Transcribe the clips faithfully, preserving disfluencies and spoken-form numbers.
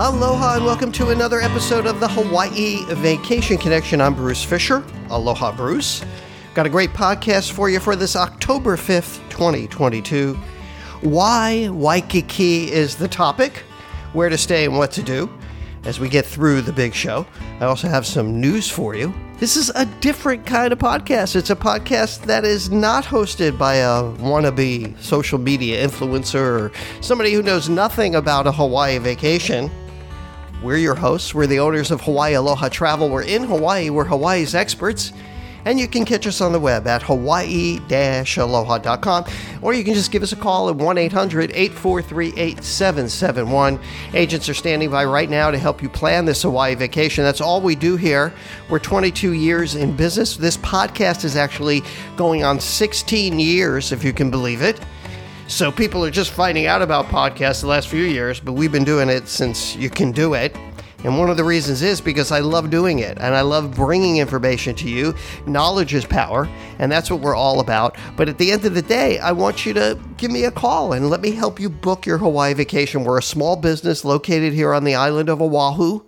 Aloha and welcome to another episode of the Hawaii Vacation Connection. I'm Bruce Fisher. Aloha, Bruce. Got a great podcast for you for this October fifth, twenty twenty-two. Why Waikiki is the topic, where to stay and what to do as we get through the big show. I also have some news for you. This is a different kind of podcast. It's a podcast that is not hosted by a wannabe social media influencer or somebody who knows nothing about a Hawaii vacation. We're your hosts. We're the owners of Hawaii Aloha Travel. We're in Hawaii. We're Hawaii's experts. And you can catch us on the web at hawaii dash aloha dot com. Or you can just give us a call at one eight hundred, eight four three, eight seven seven one. Agents are standing by right now to help you plan this Hawaii vacation. That's all we do here. We're twenty-two years in business. This podcast is actually going on sixteen years, if you can believe it. So people are just finding out about podcasts the last few years, but we've been doing it since you can do it. And one of the reasons is because I love doing it, and I love bringing information to you. Knowledge is power, and that's what we're all about. But at the end of the day, I want you to give me a call and let me help you book your Hawaii vacation. We're a small business located here on the island of Oahu.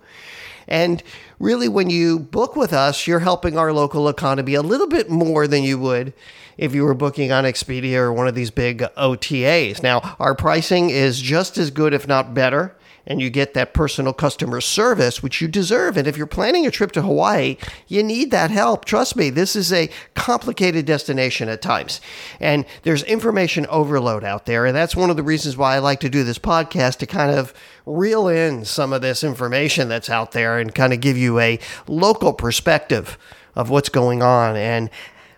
And really, when you book with us, you're helping our local economy a little bit more than you would if you were booking on Expedia or one of these big O T As. Now, our pricing is just as good, if not better. And you get that personal customer service, which you deserve. And if you're planning a trip to Hawaii, you need that help. Trust me, this is a complicated destination at times. And there's information overload out there. And that's one of the reasons why I like to do this podcast, to kind of reel in some of this information that's out there and kind of give you a local perspective of what's going on, and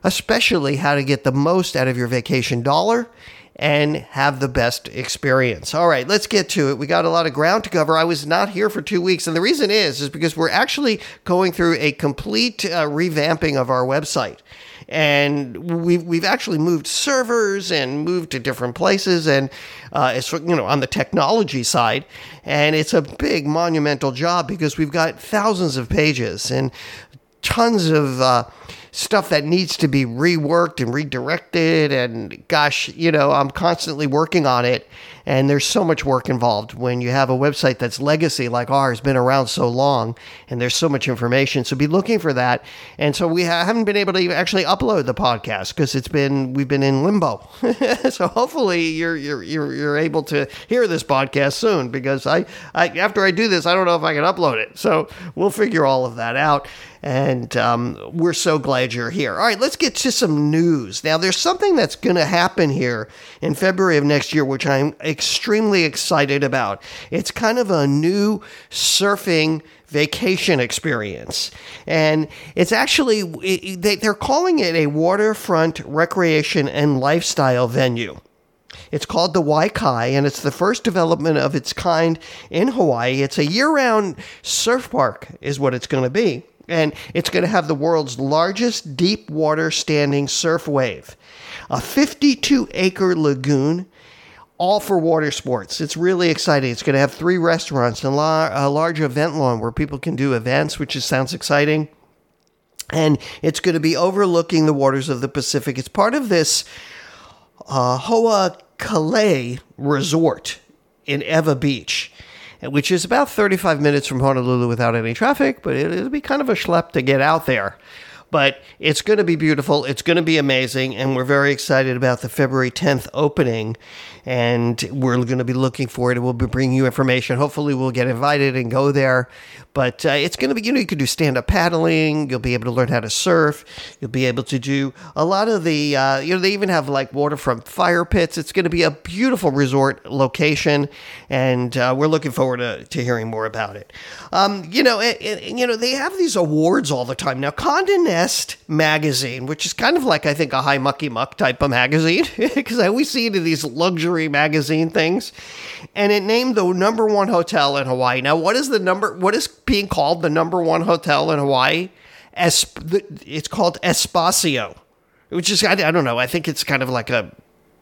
especially how to get the most out of your vacation dollar and have the best experience. All right, let's get to it. We got a lot of ground to cover. I was not here for two weeks. And the reason is, is because we're actually going through a complete uh, revamping of our website. And we've, we've actually moved servers and moved to different places. And uh, it's, you know, on the technology side. And it's a big monumental job because we've got thousands of pages and tons of uh, stuff that needs to be reworked and redirected. And gosh, you know, I'm constantly working on it. And there's so much work involved when you have a website that's legacy like ours, been around so long, and there's so much information. So be looking for that. And so we ha- haven't been able to actually upload the podcast because it's been we've been in limbo. So hopefully you're you're you're you're able to hear this podcast soon, because I, I after I do this, I don't know if I can upload it. So we'll figure all of that out. And um, we're so glad you're here. All right, let's get to some news. Now, there's something that's going to happen here in February of next year, which I'm extremely excited about. It's kind of a new surfing vacation experience. And it's actually, they're calling it a waterfront recreation and lifestyle venue. It's called the Waikai, and it's the first development of its kind in Hawaii. It's a year-round surf park is what it's going to be. And it's going to have the world's largest deep water standing surf wave, a fifty-two acre lagoon, all for water sports. It's really exciting. It's going to have three restaurants and a large event lawn where people can do events, which is, sounds exciting. And it's going to be overlooking the waters of the Pacific. It's part of this uh, Hoa Kalei Resort in Eva Beach, which is about thirty-five minutes from Honolulu without any traffic, but it'll be kind of a schlep to get out there. But it's going to be beautiful. It's going to be amazing. And we're very excited about the February tenth opening. And we're going to be looking for it. We'll be bringing you information. Hopefully, we'll get invited and go there. But uh, it's going to be, you know, you can do stand-up paddling. You'll be able to learn how to surf. You'll be able to do a lot of the, uh, you know, they even have like waterfront fire pits. It's going to be a beautiful resort location. And uh, we're looking forward to, to hearing more about it. Um, you know, it, it, you know, they have these awards all the time. Now, Condonette magazine, which is kind of like, I think, a high mucky muck type of magazine, because I always see it in these luxury magazine things, and it named the number one hotel in Hawaii. Now, what is the number, what is being called the number one hotel in Hawaii? Es- it's called Espacio, which is, I, I don't know, I think it's kind of like a,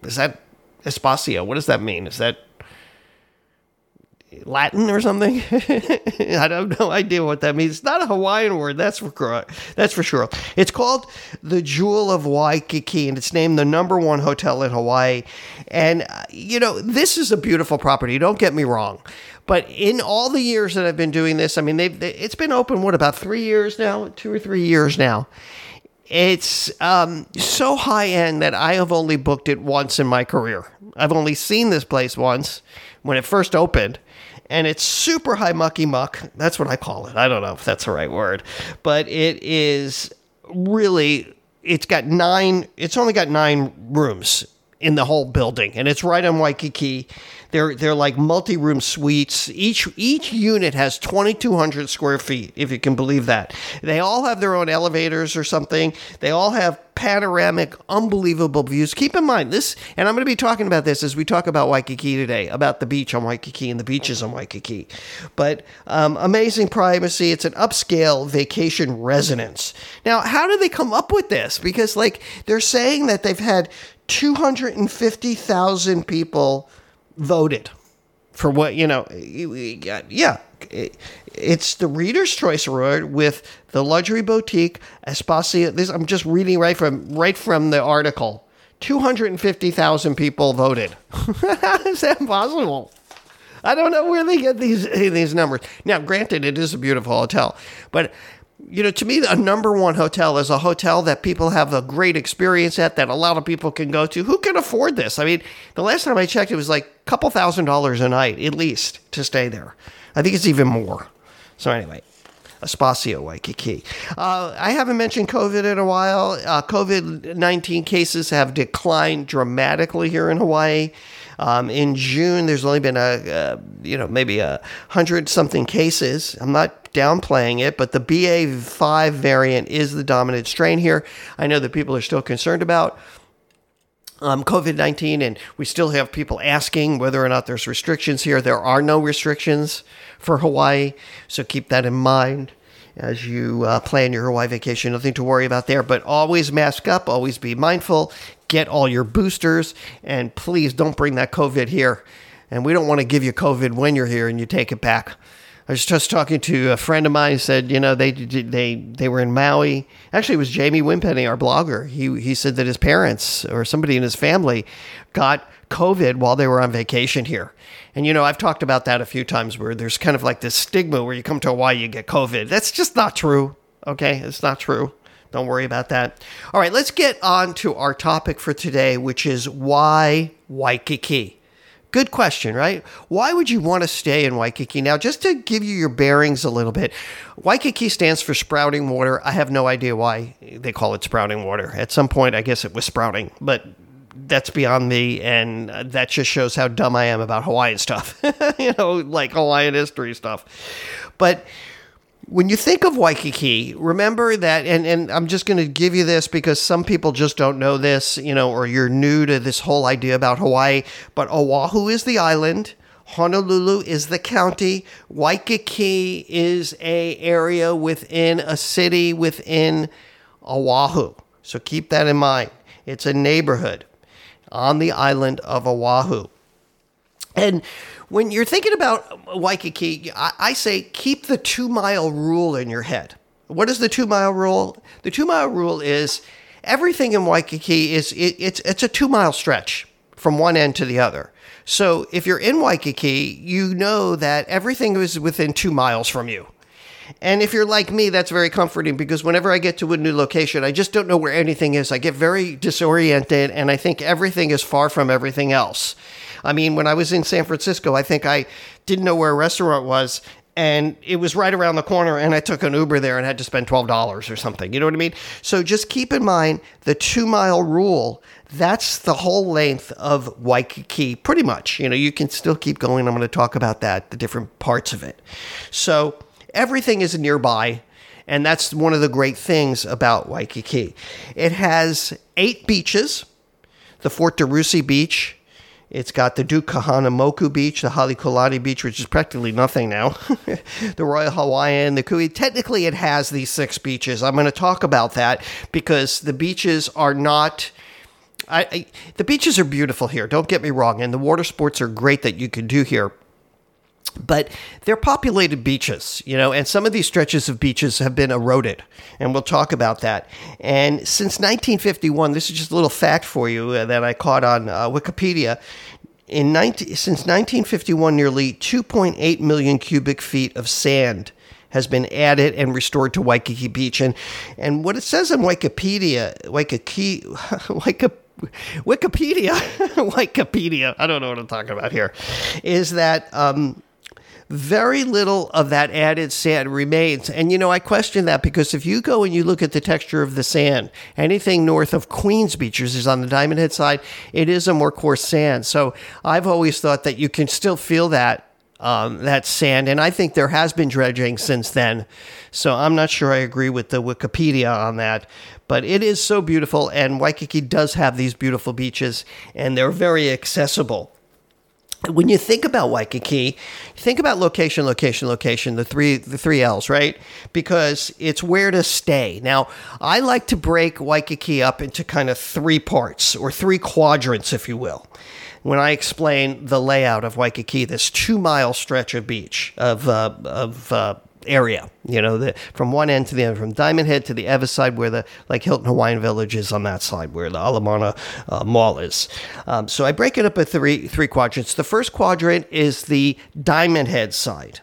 is that Espacio? What does that mean? Is that, Latin or something. I have no idea what that means. It's not a Hawaiian word, that's for that's for sure. It's called the Jewel of Waikiki, and it's named the number one hotel in Hawaii. And, uh, you know, this is a beautiful property, don't get me wrong. But in all the years that I've been doing this, I mean, they've, they, it's been open, what, about three years now? Two or three years now. It's um, so high-end that I have only booked it once in my career. I've only seen this place once when it first opened. And it's super high mucky muck. That's what I call it. I don't know if that's the right word. But it is really, it's got nine, it's only got nine rooms in the whole building. And it's right on Waikiki. They're they're like multi-room suites. Each each unit has twenty-two hundred square feet, if you can believe that. They all have their own elevators or something. They all have panoramic, unbelievable views. Keep in mind this, and I'm going to be talking about this as we talk about Waikiki today, about the beach on Waikiki and the beaches on Waikiki. But um, amazing privacy. It's an upscale vacation residence. Now, how do they come up with this? Because like they're saying that they've had two hundred fifty thousand people voted for what, you know, yeah, it's the Reader's Choice Award with the luxury boutique Espacio. This I'm just reading right from right from the article. two hundred fifty thousand people voted. How is that possible? I don't know where they get these these numbers. Now, granted, it is a beautiful hotel, but you know, to me, a number one hotel is a hotel that people have a great experience at, that a lot of people can go to. Who can afford this? I mean, the last time I checked, it was like a couple thousand dollars a night, at least, to stay there. I think it's even more. So anyway, Espacio, Waikiki. Uh, I haven't mentioned COVID in a while. Uh, COVID nineteen cases have declined dramatically here in Hawaii. Um, in June, there's only been, a, uh, you know, maybe a hundred-something cases. I'm not downplaying it, but the B A five variant is the dominant strain here. I know that people are still concerned about um, COVID nineteen, and we still have people asking whether or not there's restrictions here. There are no restrictions for Hawaii, so keep that in mind as you uh, plan your Hawaii vacation. Nothing to worry about there, but always mask up, always be mindful, get all your boosters, and please don't bring that COVID here. And we don't want to give you COVID when you're here and you take it back. I was just talking to a friend of mine who said, you know, they they they were in Maui. Actually, it was Jamie Wimpenny, our blogger. He he said that his parents or somebody in his family got COVID while they were on vacation here. And, you know, I've talked about that a few times where there's kind of like this stigma where you come to Hawaii, you get COVID. That's just not true. Okay? It's not true. Don't worry about that. All right, let's get on to our topic for today, which is why Waikiki? Good question, right? Why would you want to stay in Waikiki? Now, just to give you your bearings a little bit, Waikiki stands for spouting water. I have no idea why they call it spouting water. At some point, I guess it was sprouting, but that's beyond me, and that just shows how dumb I am about Hawaiian stuff, you know, like Hawaiian history stuff. But when you think of Waikiki, remember that, and, and I'm just going to give you this because some people just don't know this, you know, or you're new to this whole idea about Hawaii, but Oahu is the island, Honolulu is the county, Waikiki is a area within a city within Oahu. So keep that in mind. It's a neighborhood on the island of Oahu. And when you're thinking about Waikiki, I say keep the two-mile rule in your head. What is the two-mile rule? The two-mile rule is everything in Waikiki is it, it's it's a two-mile stretch from one end to the other. So if you're in Waikiki, you know that everything is within two miles from you. And if you're like me, that's very comforting because whenever I get to a new location, I just don't know where anything is. I get very disoriented, and I think everything is far from everything else. I mean, when I was in San Francisco, I think I didn't know where a restaurant was, and it was right around the corner, and I took an Uber there and had to spend twelve dollars or something. You know what I mean? So just keep in mind the two-mile rule. That's the whole length of Waikiki, pretty much. You know, you can still keep going. I'm going to talk about that, the different parts of it. So everything is nearby, and that's one of the great things about Waikiki. It has eight beaches, the Fort Tarusi Beach. It's got the Duke Kahanamoku Beach, the Halekulani Beach, which is practically nothing now, the Royal Hawaiian, the Kuhi. Technically, it has these six beaches. I'm going to talk about that because the beaches are not... I, I, the beaches are beautiful here, don't get me wrong, and the water sports are great that you can do here. But they're populated beaches, you know, and some of these stretches of beaches have been eroded, and we'll talk about that. And since nineteen fifty-one, this is just a little fact for you uh, that I caught on uh, Wikipedia. In nineteen, since nineteen fifty-one, nearly two point eight million cubic feet of sand has been added and restored to Waikiki Beach. And and what it says on Wikipedia, Waikiki, Waikiki, Wikipedia, Wikipedia, I don't know what I'm talking about here, is that um, very little of that added sand remains. And, you know, I question that because if you go and you look at the texture of the sand, anything north of Queens Beach, which is on the Diamond Head side, it is a more coarse sand. So I've always thought that you can still feel that. Um, that sand, and I think there has been dredging since then, so I'm not sure I agree with the Wikipedia on that, but it is so beautiful, and Waikiki does have these beautiful beaches, and they're very accessible. When you think about Waikiki, think about location, location, location, the three the three L's, right? Because it's where to stay. Now, I like to break Waikiki up into kind of three parts, or three quadrants, if you will. When I explain the layout of Waikiki, this two-mile stretch of beach, of uh, of uh, area, you know, the, from one end to the other, from Diamond Head to the Eva side, where the, like Hilton Hawaiian Village is on that side, where the Ala Moana uh, Mall is. Um, so I break it up into three three quadrants. The first quadrant is the Diamond Head side.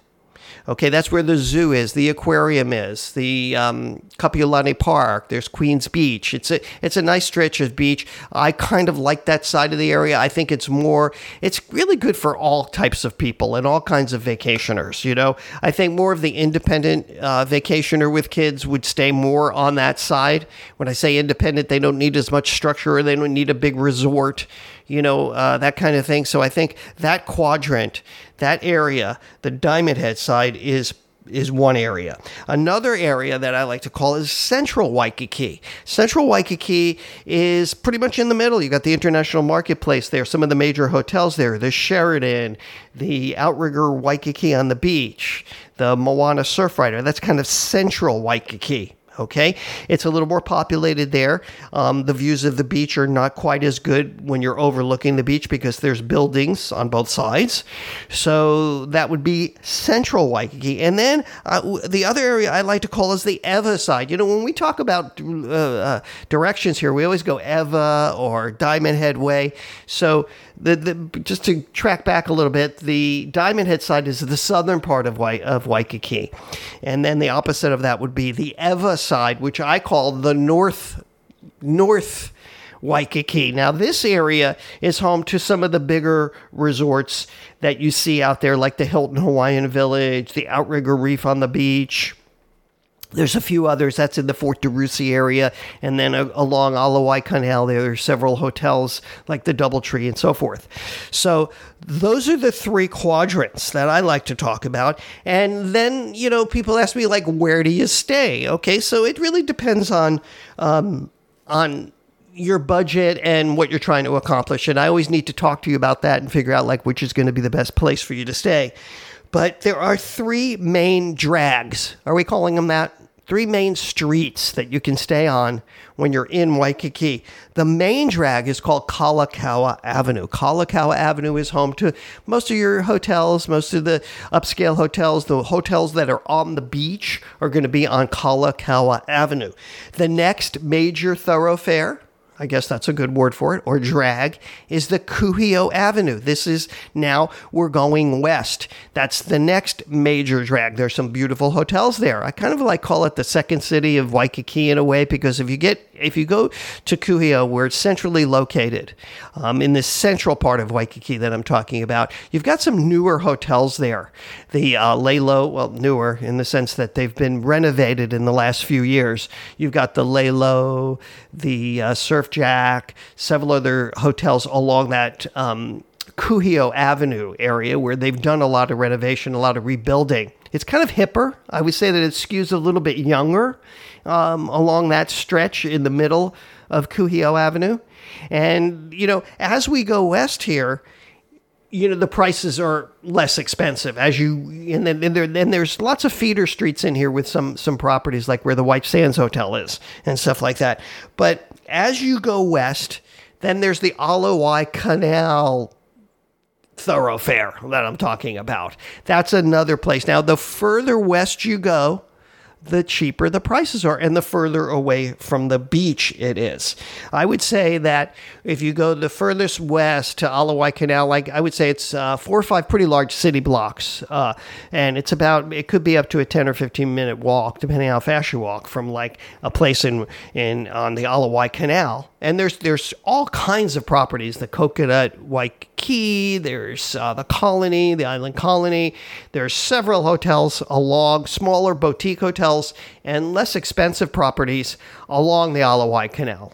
Okay, that's where the zoo is, the aquarium is, the um, Kapiolani Park. There's Queens Beach. It's a it's a nice stretch of beach. I kind of like that side of the area. I think it's more. It's really good for all types of people and all kinds of vacationers. You know, I think more of the independent uh, vacationer with kids would stay more on that side. When I say independent, they don't need as much structure, or they don't need a big resort. You know, uh, that kind of thing. So I think that quadrant, that area, the Diamond Head side is is one area. Another area that I like to call is Central Waikiki. Central Waikiki is pretty much in the middle. You got the International Marketplace there, some of the major hotels there, the Sheraton, the Outrigger Waikiki on the beach, the Moana Surfrider. That's kind of Central Waikiki. Okay, it's a little more populated there. Um, the views of the beach are not quite as good when you're overlooking the beach because there's buildings on both sides. So that would be Central Waikiki. And then uh, the other area I like to call is the Eva side. You know, when we talk about uh, uh, directions here, we always go Eva or Diamond Head Way. So the, the just to track back a little bit, the Diamond Head side is the southern part of, Wa- of Waikiki. And then the opposite of that would be the Eva side. side, which I call the North North Waikiki. Now, this area is home to some of the bigger resorts that you see out there, like the Hilton Hawaiian Village, the Outrigger Reef on the beach. There's a few others. That's in the Fort DeRoucy area. And then uh, along Ala Wai Canal, there are several hotels like the Doubletree and so forth. So those are the three quadrants that I like to talk about. And then, you know, people ask me, like, where do you stay? Okay, so it really depends on um, on your budget and what you're trying to accomplish. And I always need to talk to you about that and figure out, like, which is going to be the best place for you to stay. But there are three main drags. Are we calling them that? Three main streets that you can stay on when you're in Waikiki. The main drag is called Kalakaua Avenue. Kalakaua Avenue is home to most of your hotels, most of the upscale hotels. The hotels that are on the beach are going to be on Kalakaua Avenue. The next major thoroughfare, I guess that's a good word for it, or drag, is the Kuhio Avenue. This is now we're going west. That's the next major drag. There's some beautiful hotels there. I kind of like call it the second city of Waikiki in a way, because if you get if you go to Kuhio, where it's centrally located, um, in this central part of Waikiki that I'm talking about, you've got some newer hotels there. The uh, Lalo, well, newer in the sense that they've been renovated in the last few years. You've got the Lalo, the uh, Surf Jack, several other hotels along that um, Kuhio Avenue area where they've done a lot of renovation, a lot of rebuilding. It's kind of hipper. I would say that it skews a little bit younger um, along that stretch in the middle of Kuhio Avenue. And, you know, as we go west here, you know, the prices are less expensive as you, and then and there, then there's lots of feeder streets in here with some some properties like where the White Sands Hotel is and stuff like that. But as you go west, then there's the Ala Wai Canal thoroughfare that I'm talking about. That's another place. Now, the further west you go, the cheaper the prices are and the further away from the beach it is. I would say that if you go the furthest west to Ala Wai Canal, like I would say it's uh, four or five pretty large city blocks. Uh, and it's about, it could be up to a ten or fifteen minute walk, depending on how fast you walk, from like a place in, in on the Ala Wai Canal. And there's there's all kinds of properties, the Coconut Waikiki, there's uh, the Colony, the Island Colony. There's several hotels along, smaller boutique hotels and less expensive properties along the Ala Wai Canal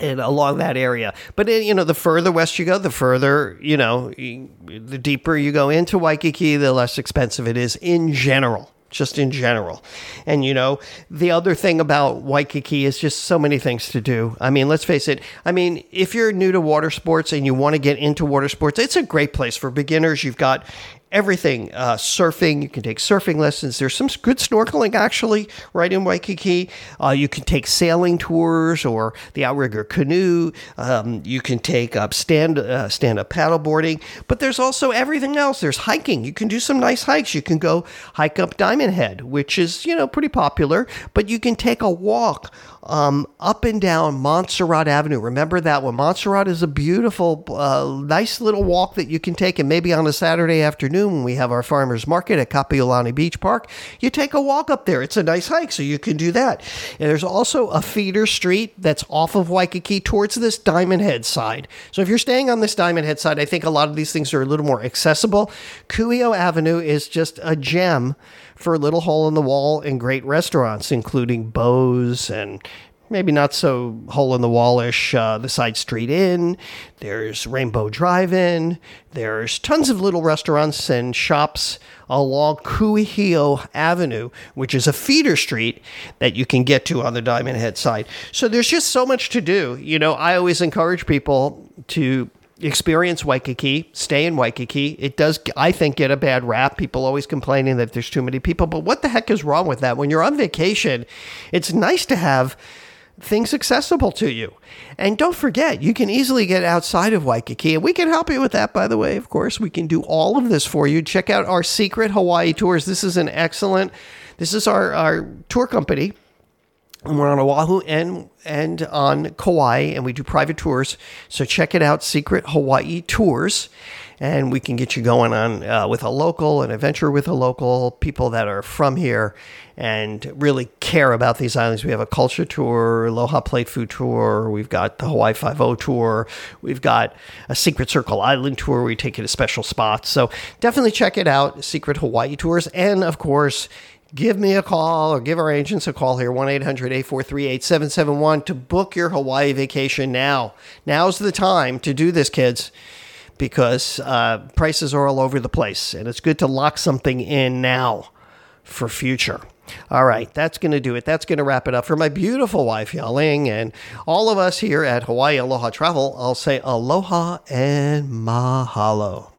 and along that area. But, you know, the further west you go, the further, you know, the deeper you go into Waikiki, the less expensive it is in general. Just in general. And, you know, the other thing about Waikiki is just so many things to do. I mean, let's face it. I mean, if you're new to water sports and you want to get into water sports, it's a great place for beginners. You've got everything, uh, surfing. You can take surfing lessons. There's some good snorkeling, actually, right in Waikiki. Uh, you can take sailing tours or the outrigger canoe. Um, you can take up stand, uh, stand-up paddleboarding. But there's also everything else. There's hiking. You can do some nice hikes. You can go hike up Diamond Head, which is, you know, pretty popular. But you can take a walk um, up and down Montserrat Avenue. Remember that one. Montserrat is a beautiful, uh, nice little walk that you can take, and maybe on a Saturday afternoon, when we have our farmers market at Kapiolani Beach Park, you take a walk up there. It's a nice hike, so you can do that. And there's also a feeder street that's off of Waikiki towards this Diamond Head side. So if you're staying on this Diamond Head side, I think a lot of these things are a little more accessible. Kuhio Avenue is just a gem for a little hole in the wall and great restaurants, including Bo's and maybe not so hole-in-the-wallish, uh, the Side Street Inn. There's Rainbow Drive-In. There's tons of little restaurants and shops along Kuhio Avenue, which is a feeder street that you can get to on the Diamond Head side. So there's just so much to do. You know, I always encourage people to experience Waikiki, stay in Waikiki. It does, I think, get a bad rap. People always complaining that there's too many people. But what the heck is wrong with that? When you're on vacation, it's nice to have things accessible to you. And don't forget, you can easily get outside of Waikiki, and we can help you with that, by the way. Of course, we can do all of this for you. Check out our Secret Hawaii Tours. This is an excellent, this is our, our tour company, and we're on Oahu and and on Kauai, and we do private tours. So check it out, Secret Hawaii Tours. And we can get you going on uh, with a local, an adventure with a local, people that are from here and really care about these islands. We have a culture tour, Aloha Plate Food Tour. We've got the Hawaii Five-0 Tour. We've got a Secret Circle Island Tour where we take you to special spots. So definitely check it out, Secret Hawaii Tours. And, of course, give me a call or give our agents a call here, one eight hundred eight four three eight seven seven one, to book your Hawaii vacation now. Now's the time to do this, kids, because uh, prices are all over the place, and it's good to lock something in now for future. All right, that's going to do it. That's going to wrap it up for my beautiful wife, Yaling, and all of us here at Hawaii Aloha Travel. I'll say aloha and mahalo.